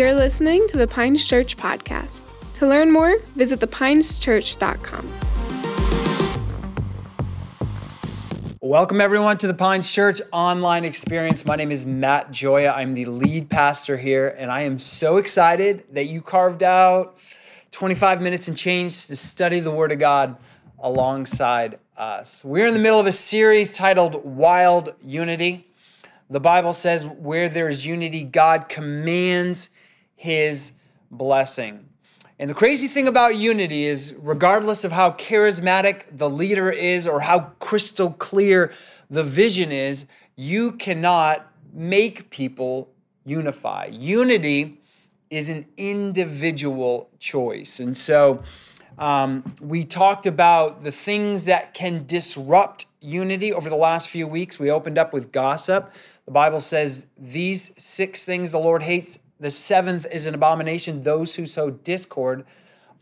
You're listening to the Pines Church podcast. To learn more, visit thepineschurch.com. Welcome everyone to the Pines Church online experience. My name is Matt Joya. I'm the lead pastor here, and I am so excited that you carved out 25 minutes and change to study the Word of God alongside us. We're in the middle of a series titled Wild Unity. The Bible says where there is unity, God commands his blessing. And the crazy thing about unity is, regardless of how charismatic the leader is or how crystal clear the vision is, you cannot make people unify. Unity is an individual choice. And so we talked about the things that can disrupt unity over the last few weeks. We opened up with gossip. The Bible says these 6 things the Lord hates. The 7th is an abomination, those who sow discord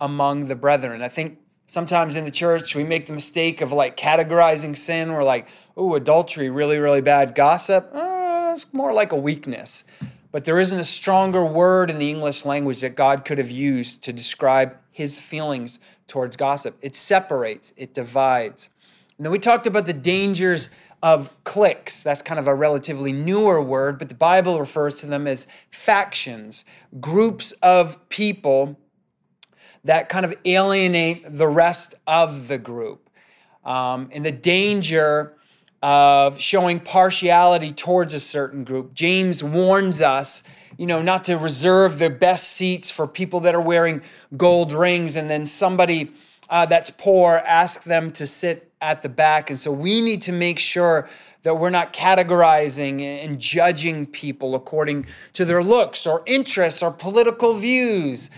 among the brethren. I think sometimes in the church, we make the mistake of categorizing sin. We're like, oh, adultery, really, really bad. Gossip, it's more like a weakness. But there isn't a stronger word in the English language that God could have used to describe his feelings towards gossip. It separates, it divides. And then we talked about the dangers of cliques. That's kind of a relatively newer word, but the Bible refers to them as factions, groups of people that kind of alienate the rest of the group. And the danger of showing partiality towards a certain group. James warns us, not to reserve the best seats for people that are wearing gold rings, and then somebody that's poor ask them to sit at the back. And so we need to make sure that we're not categorizing and judging people according to their looks or interests or political views,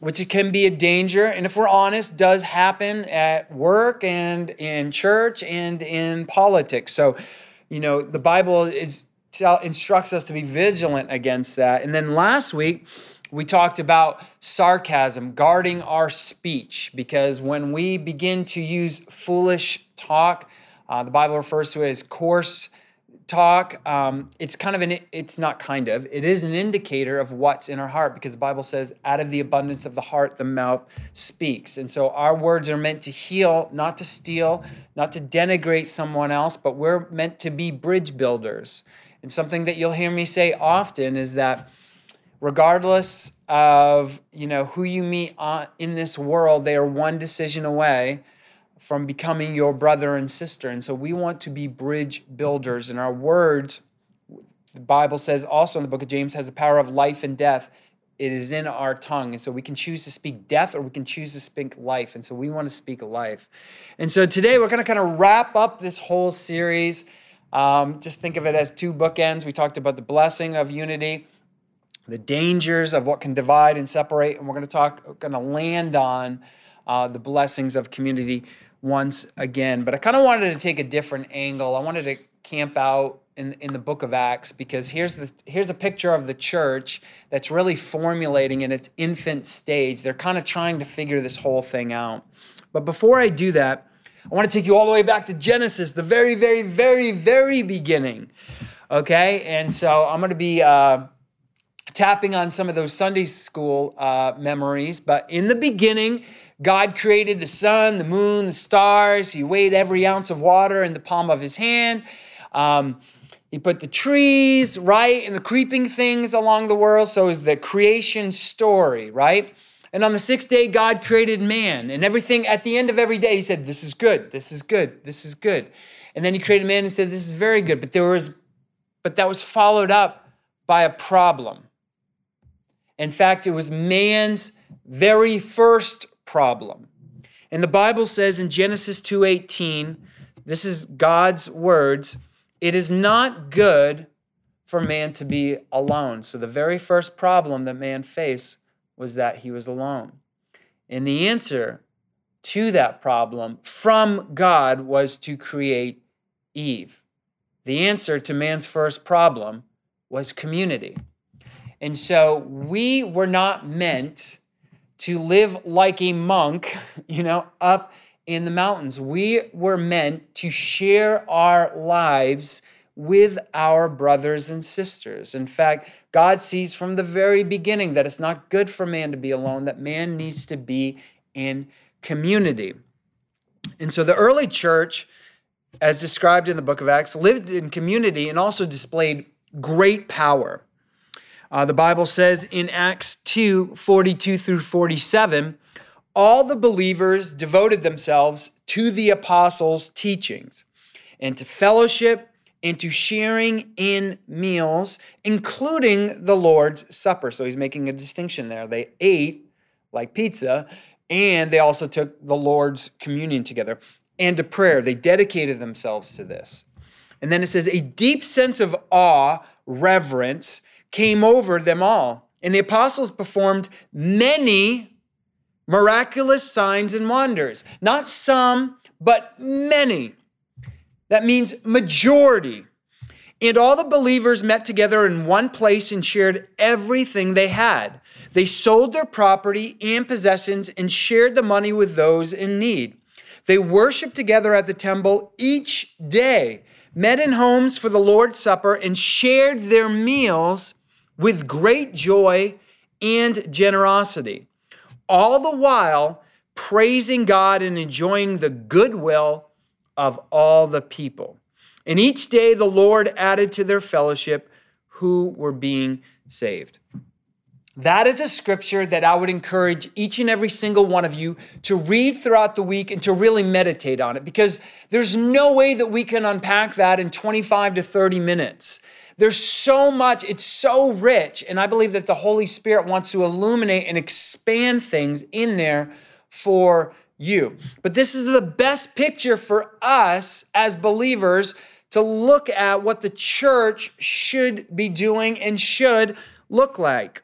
which can be a danger. And if we're honest, does happen at work and in church and in politics. So, the Bible instructs us to be vigilant against that. And then last week, we talked about sarcasm, guarding our speech, because when we begin to use foolish talk, the Bible refers to it as coarse talk. It is an indicator of what's in our heart, because the Bible says, out of the abundance of the heart, the mouth speaks. And so our words are meant to heal, not to steal, not to denigrate someone else, but we're meant to be bridge builders. And something that you'll hear me say often is that regardless of who you meet in this world, they are one decision away from becoming your brother and sister. And so we want to be bridge builders. And our words, the Bible says also in the book of James, has the power of life and death. It is in our tongue. And so we can choose to speak death or we can choose to speak life. And so we want to speak life. And so today we're going to kind of wrap up this whole series. Just think of it as 2 bookends. We talked about the blessing of unity, the dangers of what can divide and separate, and we're going to land on the blessings of community once again. But I kind of wanted to take a different angle. I wanted to camp out in the book of Acts, because here's a picture of the church that's really formulating in its infant stage. They're kind of trying to figure this whole thing out. But before I do that, I want to take you all the way back to Genesis, the very, very, very, very beginning. Okay, and so I'm going to be tapping on some of those Sunday school memories. But in the beginning, God created the sun, the moon, the stars. He weighed every ounce of water in the palm of his hand. He put the trees, right, and the creeping things along the world. So is the creation story, right? And on the 6th day, God created man. And everything, at the end of every day, he said, this is good, this is good, this is good. And then he created man and said, this is very good. But that was followed up by a problem. In fact, it was man's very first problem. And the Bible says in Genesis 2:18, this is God's words, it is not good for man to be alone. So the very first problem that man faced was that he was alone. And the answer to that problem from God was to create Eve. The answer to man's first problem was community. And so we were not meant to live like a monk, up in the mountains. We were meant to share our lives with our brothers and sisters. In fact, God sees from the very beginning that it's not good for man to be alone, that man needs to be in community. And so the early church, as described in the book of Acts, lived in community and also displayed great power. The Bible says in Acts 2, 42 through 47, all the believers devoted themselves to the apostles' teachings and to fellowship and to sharing in meals, including the Lord's Supper. So he's making a distinction there. They ate like pizza, and they also took the Lord's communion together, and to prayer. They dedicated themselves to this. And then it says, a deep sense of awe, reverence, came over them all. And the apostles performed many miraculous signs and wonders. Not some, but many. That means majority. And all the believers met together in one place and shared everything they had. They sold their property and possessions and shared the money with those in need. They worshiped together at the temple each day, met in homes for the Lord's Supper, and shared their meals with great joy and generosity, all the while praising God and enjoying the goodwill of all the people. And each day the Lord added to their fellowship who were being saved. That is a scripture that I would encourage each and every single one of you to read throughout the week and to really meditate on it, because there's no way that we can unpack that in 25 to 30 minutes. There's so much, it's so rich, and I believe that the Holy Spirit wants to illuminate and expand things in there for you. But this is the best picture for us as believers to look at what the church should be doing and should look like.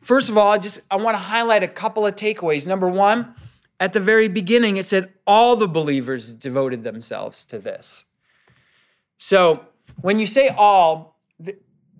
First of all, I want to highlight a couple of takeaways. Number one, at the very beginning, it said all the believers devoted themselves to this. So when you say all,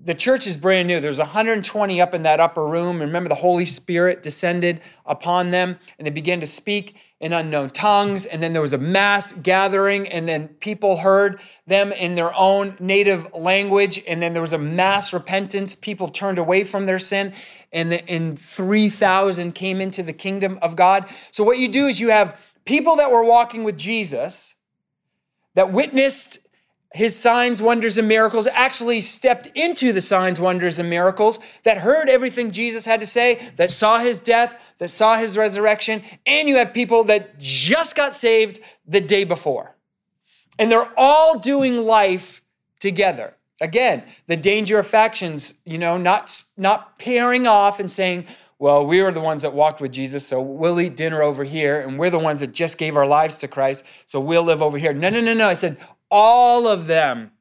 the church is brand new. There's 120 up in that upper room. Remember, the Holy Spirit descended upon them, and they began to speak in unknown tongues. And then there was a mass gathering, and then people heard them in their own native language. And then there was a mass repentance. People turned away from their sin, and 3,000 came into the kingdom of God. So what you do is you have people that were walking with Jesus that witnessed his signs, wonders, and miracles, actually stepped into the signs, wonders, and miracles, that heard everything Jesus had to say, that saw his death, that saw his resurrection, and you have people that just got saved the day before. And they're all doing life together. Again, the danger of factions, not pairing off and saying, well, we were the ones that walked with Jesus, so we'll eat dinner over here, and we're the ones that just gave our lives to Christ, so we'll live over here. No. I said, all of them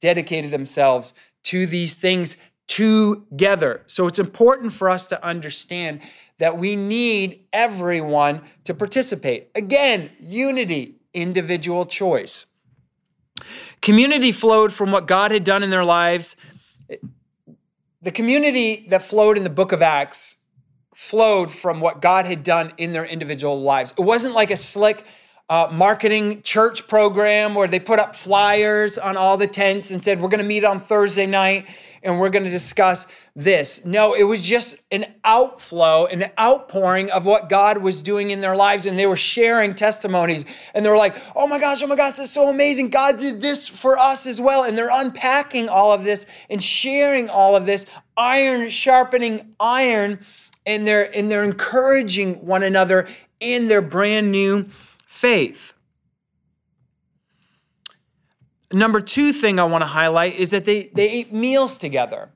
dedicated themselves to these things together. So it's important for us to understand that we need everyone to participate. Again, unity, individual choice. Community flowed from what God had done in their lives. The community that flowed in the book of Acts flowed from what God had done in their individual lives. It wasn't like a slick marketing church program where they put up flyers on all the tents and said, we're going to meet on Thursday night and we're going to discuss this. No, it was just an outflow, an outpouring of what God was doing in their lives, and they were sharing testimonies, and they were like, oh my gosh, that's so amazing. God did this for us as well. And they're unpacking all of this and sharing all of this, iron sharpening iron, and they're encouraging one another in their brand new faith. Number two thing I want to highlight is that they ate meals together.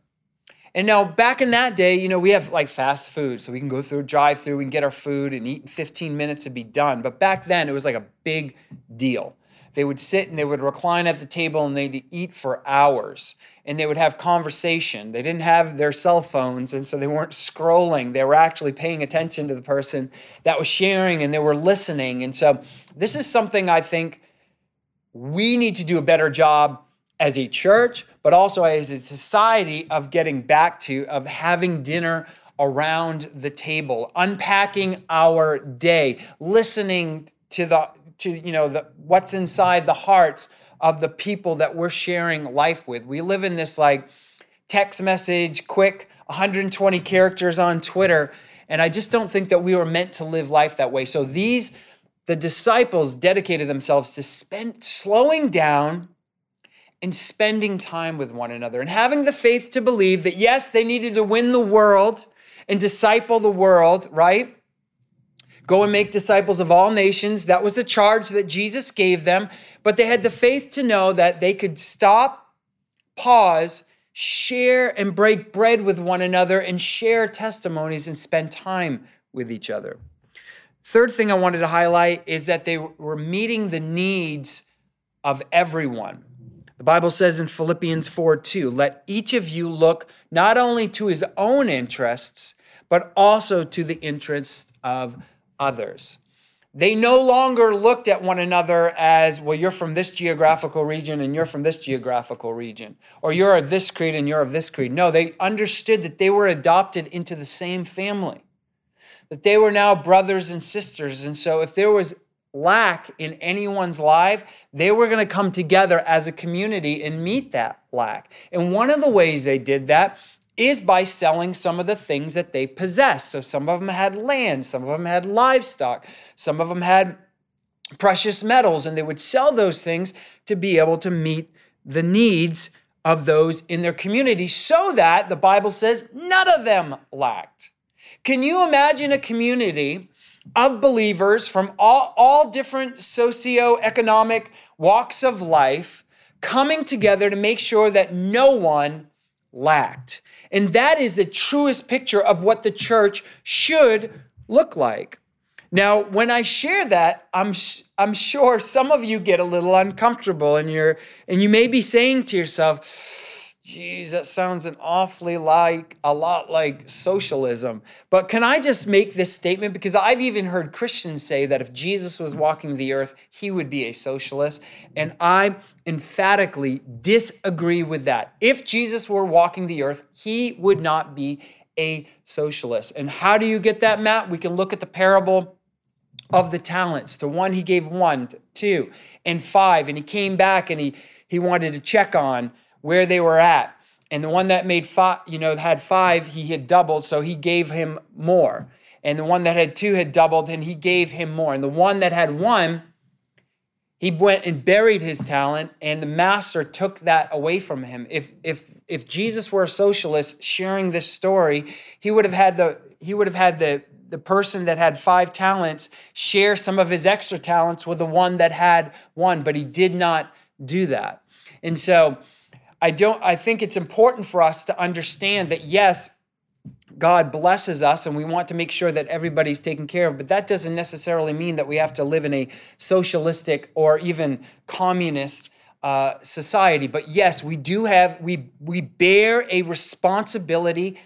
And now back in that day, we have like fast food, so we can go through a drive-through and get our food and eat in 15 minutes and be done. But back then it was like a big deal. They would sit and they would recline at the table and they'd eat for hours. And they would have conversation. They didn't have their cell phones, and so they weren't scrolling. They were actually paying attention to the person that was sharing, and they were listening. And so this is something I think we need to do a better job as a church, but also as a society, of getting back to, of having dinner around the table, unpacking our day, listening to what's inside the hearts of the people that we're sharing life with. We live in this like text message, quick 120 characters on Twitter. And I just don't think that we were meant to live life that way. So the disciples dedicated themselves to slowing down and spending time with one another and having the faith to believe that, yes, they needed to win the world and disciple the world, right? Go and make disciples of all nations. That was the charge that Jesus gave them. But they had the faith to know that they could stop, pause, share and break bread with one another and share testimonies and spend time with each other. Third thing I wanted to highlight is that they were meeting the needs of everyone. The Bible says in Philippians 4:2, let each of you look not only to his own interests, but also to the interests of others. They no longer looked at one another as, well, you're from this geographical region and you're from this geographical region, or you're of this creed and you're of this creed. No, they understood that they were adopted into the same family, that they were now brothers and sisters. And so if there was lack in anyone's life, they were going to come together as a community and meet that lack. And one of the ways they did that is by selling some of the things that they possessed. So some of them had land, some of them had livestock, some of them had precious metals, and they would sell those things to be able to meet the needs of those in their community so that, the Bible says, none of them lacked. Can you imagine a community of believers from all different socioeconomic walks of life coming together to make sure that no one lacked? And that is the truest picture of what the church should look like. Now, when I share that, I'm sure some of you get a little uncomfortable and you may be saying to yourself, geez, that sounds an awfully a lot like socialism. But can I just make this statement? Because I've even heard Christians say that if Jesus was walking the earth, he would be a socialist. And I emphatically disagree with that. If Jesus were walking the earth, he would not be a socialist. And how do you get that, Matt? We can look at the parable of the talents. To one, he gave 1, 2, and 5, and he came back and he wanted to check on where they were at. And the one that made 5, had 5, he had doubled, so he gave him more. And the one that had 2 had doubled, and he gave him more. And the one that had 1, he went and buried his talent, and the master took that away from him. If Jesus were a socialist sharing this story, he would have had the person that had 5 talents share some of his extra talents with the one that had 1, but he did not do that. And so I think it's important for us to understand that yes, God blesses us and we want to make sure that everybody's taken care of, but that doesn't necessarily mean that we have to live in a socialistic or even communist society. But yes, we bear a responsibility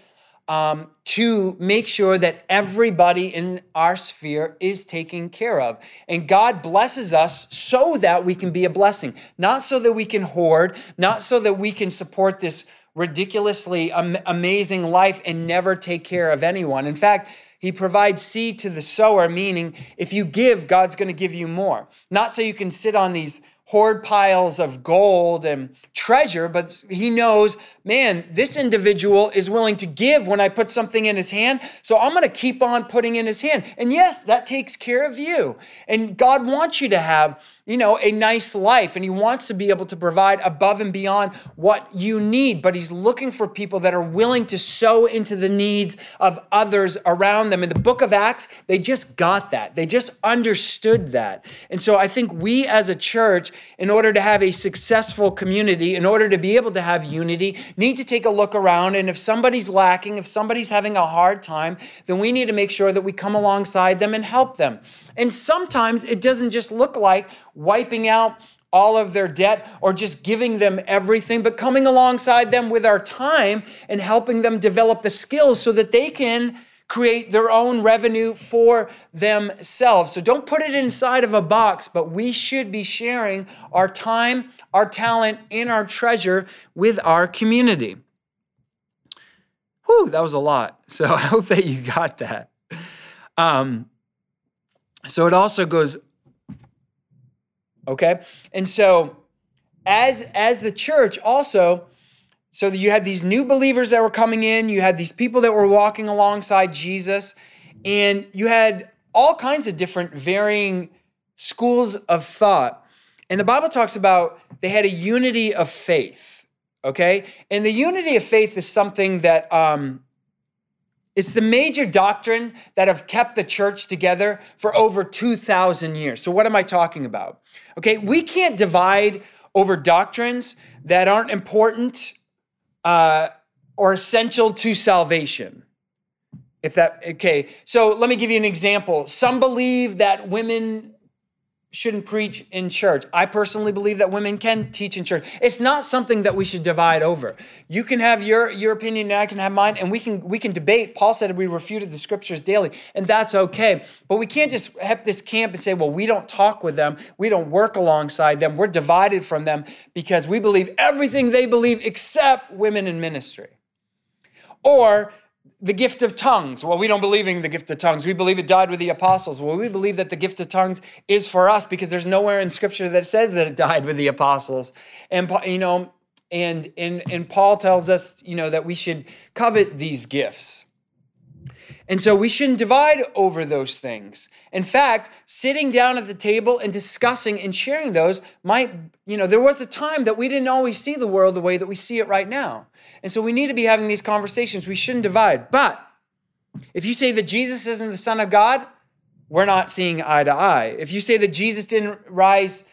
to make sure that everybody in our sphere is taken care of. And God blesses us so that we can be a blessing, not so that we can hoard, not so that we can support this ridiculously amazing life and never take care of anyone. In fact, he provides seed to the sower, meaning if you give, God's going to give you more. Not so you can sit on these hoard piles of gold and treasure, but he knows, man, this individual is willing to give when I put something in his hand, so I'm going to keep on putting in his hand. And yes, that takes care of you. And God wants you to have, a nice life, and he wants to be able to provide above and beyond what you need, but he's looking for people that are willing to sow into the needs of others around them. In the book of Acts, they just got that. They just understood that. And so I think we as a church, in order to have a successful community, in order to be able to have unity, need to take a look around, and if somebody's lacking, if somebody's having a hard time, then we need to make sure that we come alongside them and help them. And sometimes it doesn't just look like wiping out all of their debt or just giving them everything, but coming alongside them with our time and helping them develop the skills so that they can create their own revenue for themselves. So don't put it inside of a box, but we should be sharing our time, our talent, and our treasure with our community. Whew, that was a lot. So I hope that you got that. So it also goes, okay? And so as the church also, so you had these new believers that were coming in, you had these people that were walking alongside Jesus, and you had all kinds of different varying schools of thought. And the Bible talks about they had a unity of faith, okay? And the unity of faith is something that it's the major doctrine that have kept the church together for over 2,000 years. So what am I talking about? Okay, we can't divide over doctrines that aren't important or essential to salvation. So let me give you an example. Some believe that women shouldn't preach in church. I personally believe that women can teach in church. It's not something that we should divide over. You can have your opinion and I can have mine, and we can debate. Paul said we refuted the scriptures daily, and that's okay. But we can't just have this camp and say, well, we don't talk with them. We don't work alongside them. We're divided from them because we believe everything they believe except women in ministry. Or the gift of tongues. Well, we don't believe in the gift of tongues. We believe it died with the apostles. Well, we believe that the gift of tongues is for us because there's nowhere in Scripture that says that it died with the apostles. And, you know, and Paul tells us, you know, that we should covet these gifts. And so we shouldn't divide over those things. In fact, sitting down at the table and discussing and sharing those might, you know, there was a time that we didn't always see the world the way that we see it right now. And so we need to be having these conversations. We shouldn't divide. But if you say that Jesus isn't the Son of God, we're not seeing eye to eye. If you say that Jesus didn't raise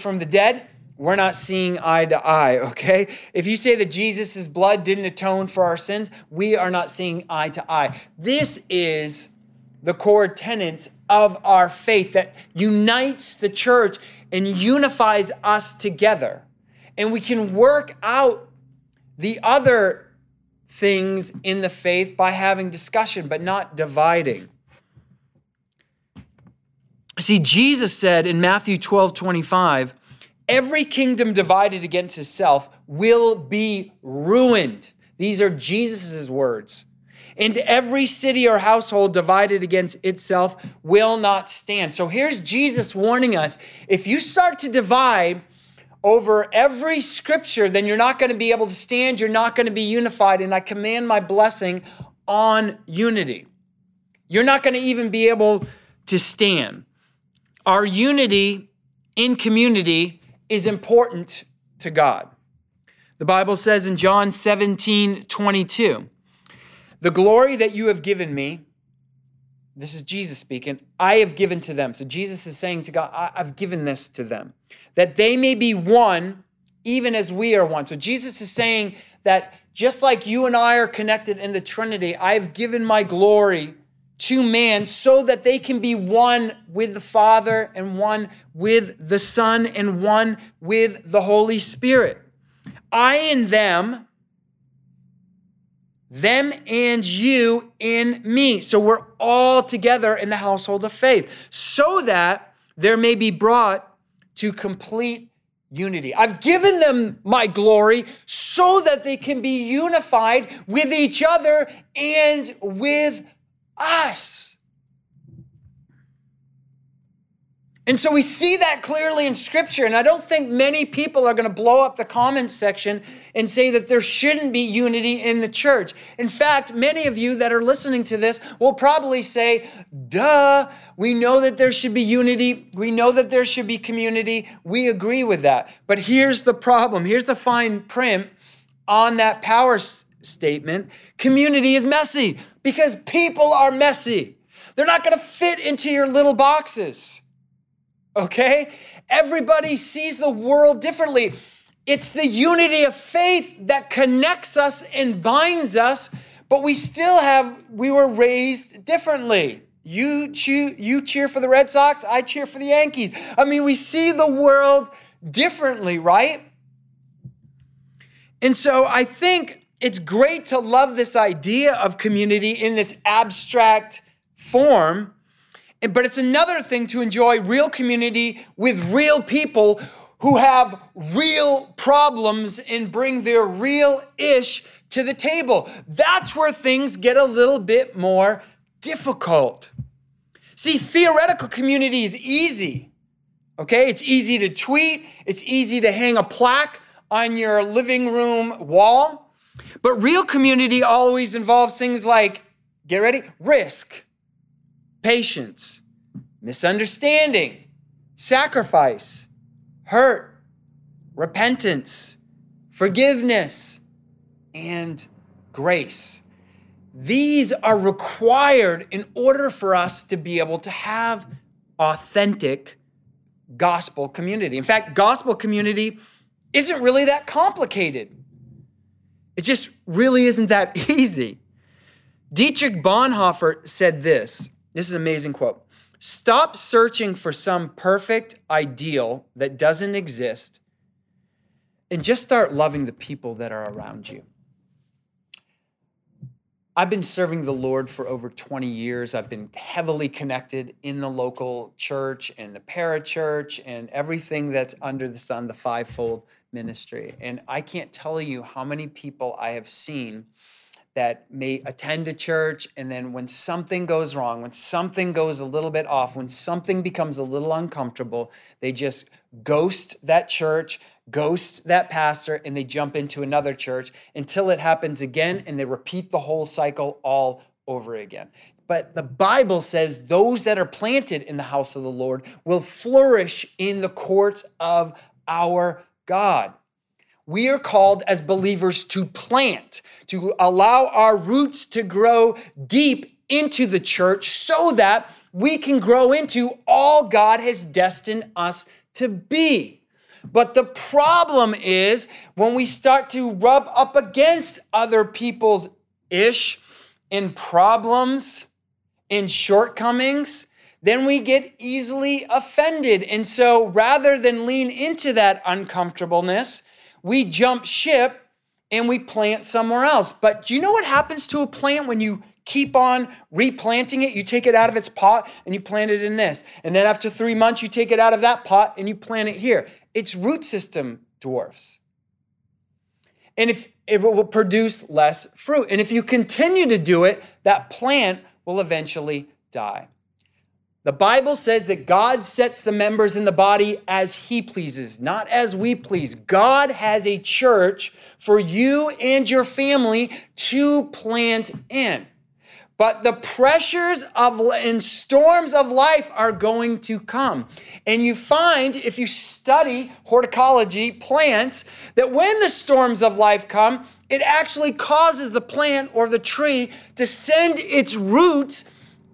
from the dead, we're not seeing eye to eye, okay? If you say that Jesus' blood didn't atone for our sins, we are not seeing eye to eye. This is the core tenets of our faith that unites the church and unifies us together. And we can work out the other things in the faith by having discussion, but not dividing. See, Jesus said in Matthew 12:25, every kingdom divided against itself will be ruined. These are Jesus' words. And every city or household divided against itself will not stand. So here's Jesus warning us. If you start to divide over every scripture, then you're not going to be able to stand. You're not going to be unified. And I command my blessing on unity. You're not going to even be able to stand. Our unity in community is important to God. The Bible says in John 17:22, the glory that you have given me, this is Jesus speaking, I have given to them. So Jesus is saying to God, I've given this to them, that they may be one, even as we are one. So Jesus is saying that just like you and I are connected in the Trinity, I've given my glory to man so that they can be one with the Father and one with the Son and one with the Holy Spirit. I in them and you in me. So we're all together in the household of faith so that there may be brought to complete unity. I've given them my glory so that they can be unified with each other and with us. And so we see that clearly in Scripture, and I don't think many people are going to blow up the comments section and say that there shouldn't be unity in the church. In fact, many of you that are listening to this will probably say, duh, we know that there should be unity. We know that there should be community. We agree with that. But here's the problem. Here's the fine print on that power statement. Community is messy because people are messy. They're not going to fit into your little boxes. Okay? Everybody sees the world differently. It's the unity of faith that connects us and binds us, but we were raised differently. You cheer for the Red Sox, I cheer for the Yankees. I mean, we see the world differently, right? And so I think it's great to love this idea of community in this abstract form, but it's another thing to enjoy real community with real people who have real problems and bring their real-ish to the table. That's where things get a little bit more difficult. See, theoretical community is easy. Okay, it's easy to tweet. It's easy to hang a plaque on your living room wall. But real community always involves things like, get ready, risk, patience, misunderstanding, sacrifice, hurt, repentance, forgiveness, and grace. These are required in order for us to be able to have authentic gospel community. In fact, gospel community isn't really that complicated. It just really isn't that easy. Dietrich Bonhoeffer said this. This is an amazing quote. "Stop searching for some perfect ideal that doesn't exist and just start loving the people that are around you." I've been serving the Lord for over 20 years. I've been heavily connected in the local church and the parachurch and everything that's under the sun, the fivefold ministry. And I can't tell you how many people I have seen that may attend a church, and then when something goes wrong, when something goes a little bit off, when something becomes a little uncomfortable, they just ghost that church, ghost that pastor, and they jump into another church until it happens again, and they repeat the whole cycle all over again. But the Bible says those that are planted in the house of the Lord will flourish in the courts of our God. We are called as believers to plant, to allow our roots to grow deep into the church so that we can grow into all God has destined us to be. But the problem is when we start to rub up against other people's ish and problems and shortcomings, then we get easily offended. And so rather than lean into that uncomfortableness, we jump ship and we plant somewhere else. But do you know what happens to a plant when you keep on replanting it? You take it out of its pot and you plant it in this. And then after 3 months, you take it out of that pot and you plant it here. Its root system dwarfs. And if it will produce less fruit. And if you continue to do it, that plant will eventually die. The Bible says that God sets the members in the body as he pleases, not as we please. God has a church for you and your family to plant in. But the pressures and storms of life are going to come. And you find, if you study horticulture, plants, that when the storms of life come, it actually causes the plant or the tree to send its roots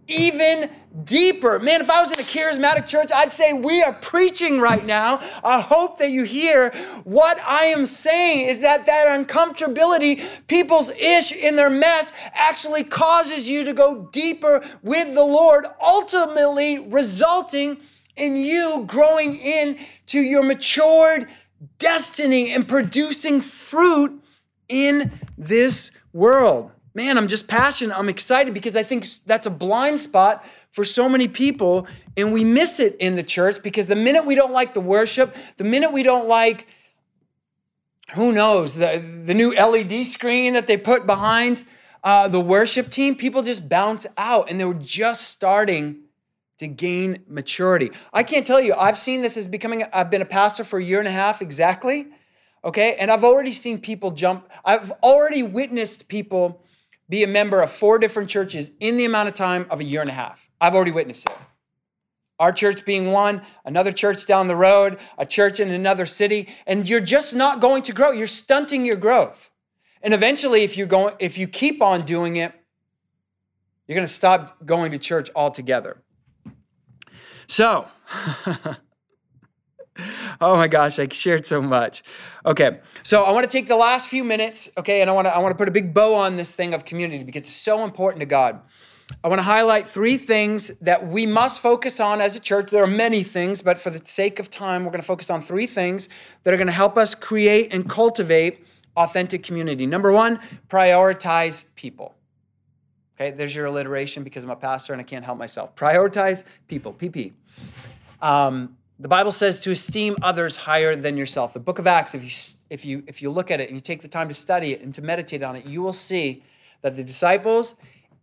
even deeper. Man, if I was in a charismatic church, I'd say we are preaching right now. I hope that you hear what I am saying is that uncomfortability, people's ish in their mess, actually causes you to go deeper with the Lord, ultimately resulting in you growing into your matured destiny and producing fruit in this world. Man, I'm just passionate. I'm excited because I think that's a blind spot for so many people, and we miss it in the church because the minute we don't like the worship, the minute we don't like, who knows, the new LED screen that they put behind the worship team, people just bounce out, and they were just starting to gain maturity. I can't tell you, I've seen this as becoming, I've been a pastor for a year and a half exactly, okay? And I've already seen people jump. I've already witnessed people be a member of 4 different churches in the amount of time of a year and a half. I've already witnessed it. Our church being one, another church down the road, a church in another city, and you're just not going to grow. You're stunting your growth. And eventually, if you keep on doing it, you're going to stop going to church altogether. So, oh my gosh, I shared so much. Okay, so I want to take the last few minutes, okay, and I want to put a big bow on this thing of community because it's so important to God. I want to highlight 3 things that we must focus on as a church. There are many things, but for the sake of time, we're going to focus on 3 things that are going to help us create and cultivate authentic community. Number 1, prioritize people. Okay, there's your alliteration because I'm a pastor and I can't help myself. Prioritize people, PP. The Bible says to esteem others higher than yourself. The book of Acts, if you look at it and you take the time to study it and to meditate on it, you will see that the disciples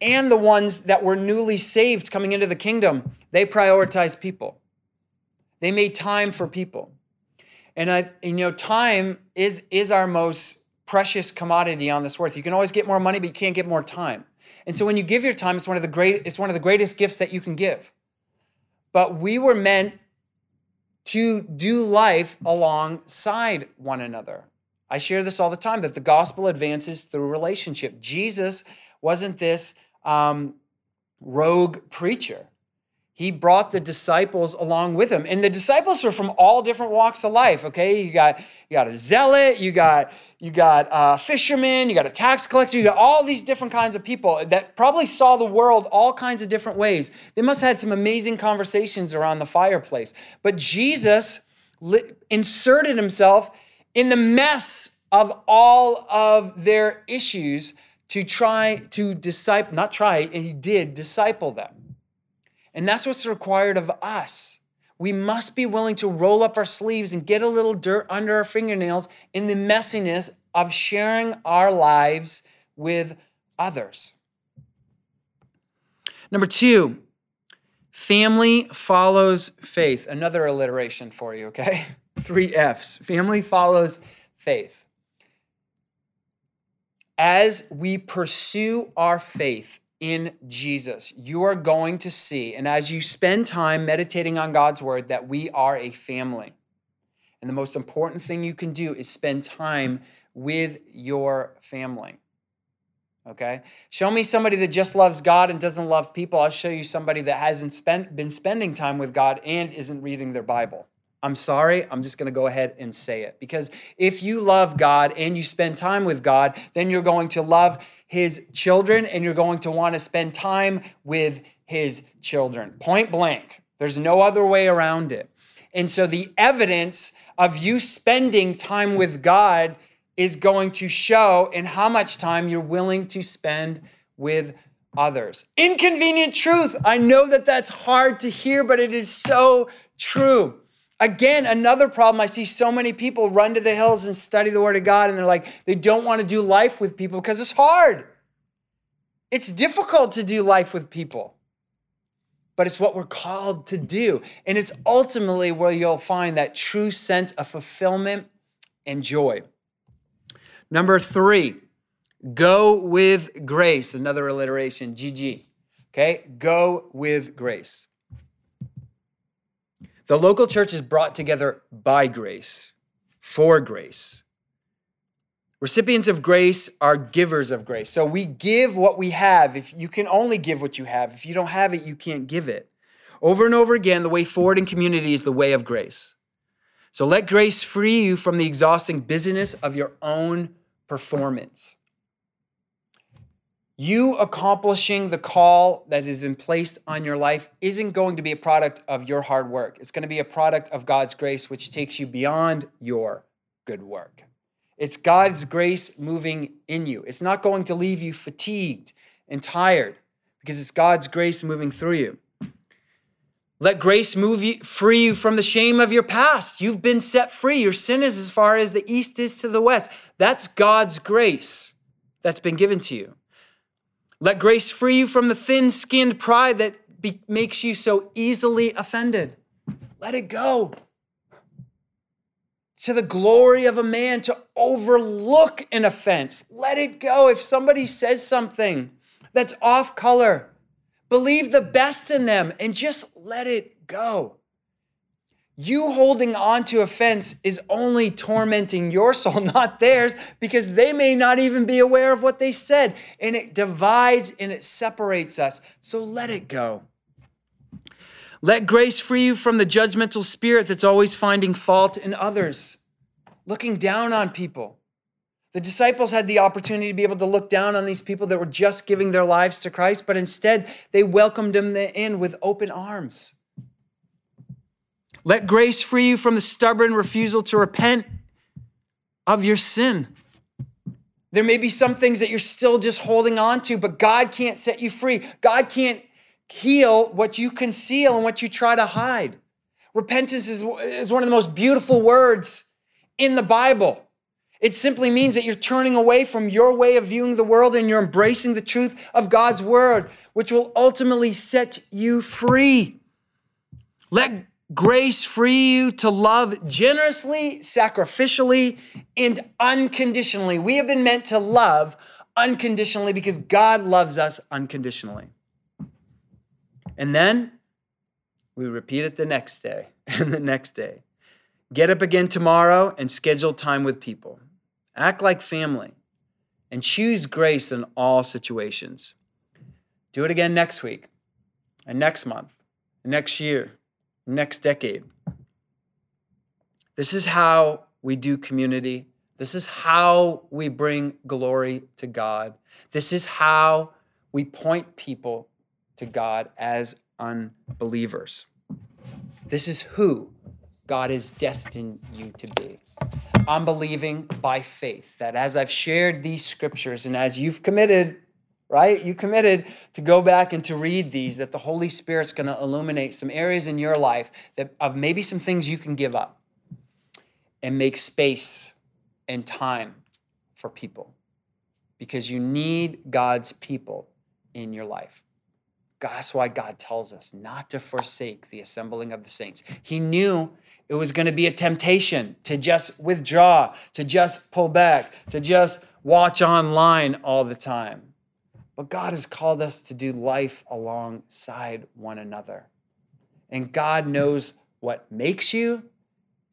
and the ones that were newly saved coming into the kingdom, they prioritized people. They made time for people. And time is our most precious commodity on this earth. You can always get more money, but you can't get more time. And so when you give your time, it's one of the greatest gifts that you can give. But we were meant to do life alongside one another. I share this all the time, that the gospel advances through relationship. Jesus wasn't this rogue preacher. He brought the disciples along with him. And the disciples were from all different walks of life, okay? You got a zealot, you got a fisherman, you got a tax collector, you got all these different kinds of people that probably saw the world all kinds of different ways. They must have had some amazing conversations around the fireplace. But Jesus inserted himself in the mess of all of their issues to try to disciple, he did disciple them. And that's what's required of us. We must be willing to roll up our sleeves and get a little dirt under our fingernails in the messiness of sharing our lives with others. Number 2, family follows faith. Another alliteration for you, okay? 3 F's. Family follows faith. As we pursue our faith in Jesus, you are going to see, and as you spend time meditating on God's word, that we are a family. And the most important thing you can do is spend time with your family, okay? Show me somebody that just loves God and doesn't love people. I'll show you somebody that hasn't been spending time with God and isn't reading their Bible. I'm sorry, I'm just going to go ahead and say it. Because if you love God and you spend time with God, then you're going to love his children and you're going to want to spend time with his children. Point blank. There's no other way around it. And so the evidence of you spending time with God is going to show in how much time you're willing to spend with others. Inconvenient truth. I know that that's hard to hear, but it is so true. Again, another problem, I see so many people run to the hills and study the Word of God, and they're like, they don't want to do life with people because it's hard. It's difficult to do life with people, but it's what we're called to do. And it's ultimately where you'll find that true sense of fulfillment and joy. Number 3, go with grace. Another alliteration, GG, okay? Go with grace. The local church is brought together by grace, for grace. Recipients of grace are givers of grace. So we give what we have. If you can only give what you have. If you don't have it, you can't give it. Over and over again, the way forward in community is the way of grace. So let grace free you from the exhausting busyness of your own performance. You accomplishing the call that has been placed on your life isn't going to be a product of your hard work. It's going to be a product of God's grace, which takes you beyond your good work. It's God's grace moving in you. It's not going to leave you fatigued and tired because it's God's grace moving through you. Let grace free you from the shame of your past. You've been set free. Your sin is as far as the east is to the west. That's God's grace that's been given to you. Let grace free you from the thin-skinned pride that makes you so easily offended. Let it go. To the glory of a man to overlook an offense. Let it go. If somebody says something that's off color, believe the best in them and just let it go. You holding on to offense is only tormenting your soul, not theirs, because they may not even be aware of what they said. And it divides and it separates us. So let it go. Let grace free you from the judgmental spirit that's always finding fault in others, looking down on people. The disciples had the opportunity to be able to look down on these people that were just giving their lives to Christ, but instead they welcomed them in with open arms. Let grace free you from the stubborn refusal to repent of your sin. There may be some things that you're still just holding on to, but God can't set you free. God can't heal what you conceal and what you try to hide. Repentance is one of the most beautiful words in the Bible. It simply means that you're turning away from your way of viewing the world and you're embracing the truth of God's word, which will ultimately set you free. Let grace free you to love generously, sacrificially, and unconditionally. We have been meant to love unconditionally because God loves us unconditionally. And then we repeat it the next day and the next day. Get up again tomorrow and schedule time with people. Act like family and choose grace in all situations. Do it again next week and next month, next year, next decade. This is how we do community. This is how we bring glory to God. This is how we point people to God as unbelievers. This is who God has destined you to be. I'm believing by faith that as I've shared these scriptures and as you've committed, right? You committed to go back and to read these, that the Holy Spirit's going to illuminate some areas in your life that of maybe some things you can give up and make space and time for people because you need God's people in your life. That's why God tells us not to forsake the assembling of the saints. He knew it was going to be a temptation to just withdraw, to just pull back, to just watch online all the time. But God has called us to do life alongside one another. And God knows what makes you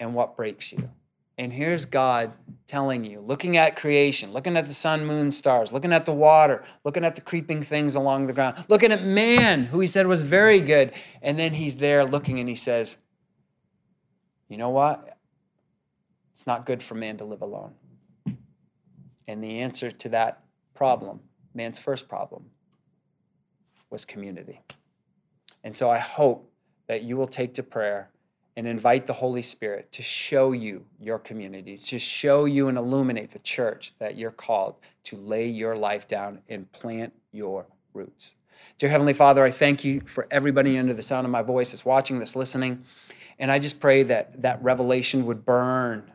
and what breaks you. And here's God telling you, looking at creation, looking at the sun, moon, stars, looking at the water, looking at the creeping things along the ground, looking at man, who he said was very good. And then he's there looking and he says, you know what? It's not good for man to live alone. And the answer to that problem, man's first problem, was community. And so I hope that you will take to prayer and invite the Holy Spirit to show you your community, to show you and illuminate the church that you're called to lay your life down and plant your roots. Dear Heavenly Father, I thank you for everybody under the sound of my voice that's watching, that's listening. And I just pray that that revelation would burn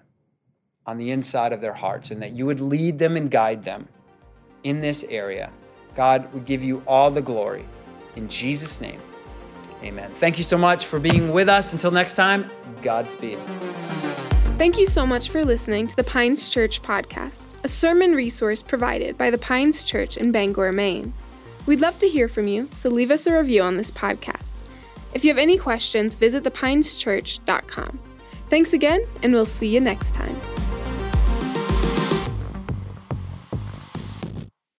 on the inside of their hearts and that you would lead them and guide them in this area. God, we give you all the glory. In Jesus' name. Amen. Thank you so much for being with us. Until next time, Godspeed. Thank you so much for listening to the Pines Church podcast, a sermon resource provided by the Pines Church in Bangor, Maine. We'd love to hear from you, so leave us a review on this podcast. If you have any questions, visit thepineschurch.com. Thanks again, and we'll see you next time.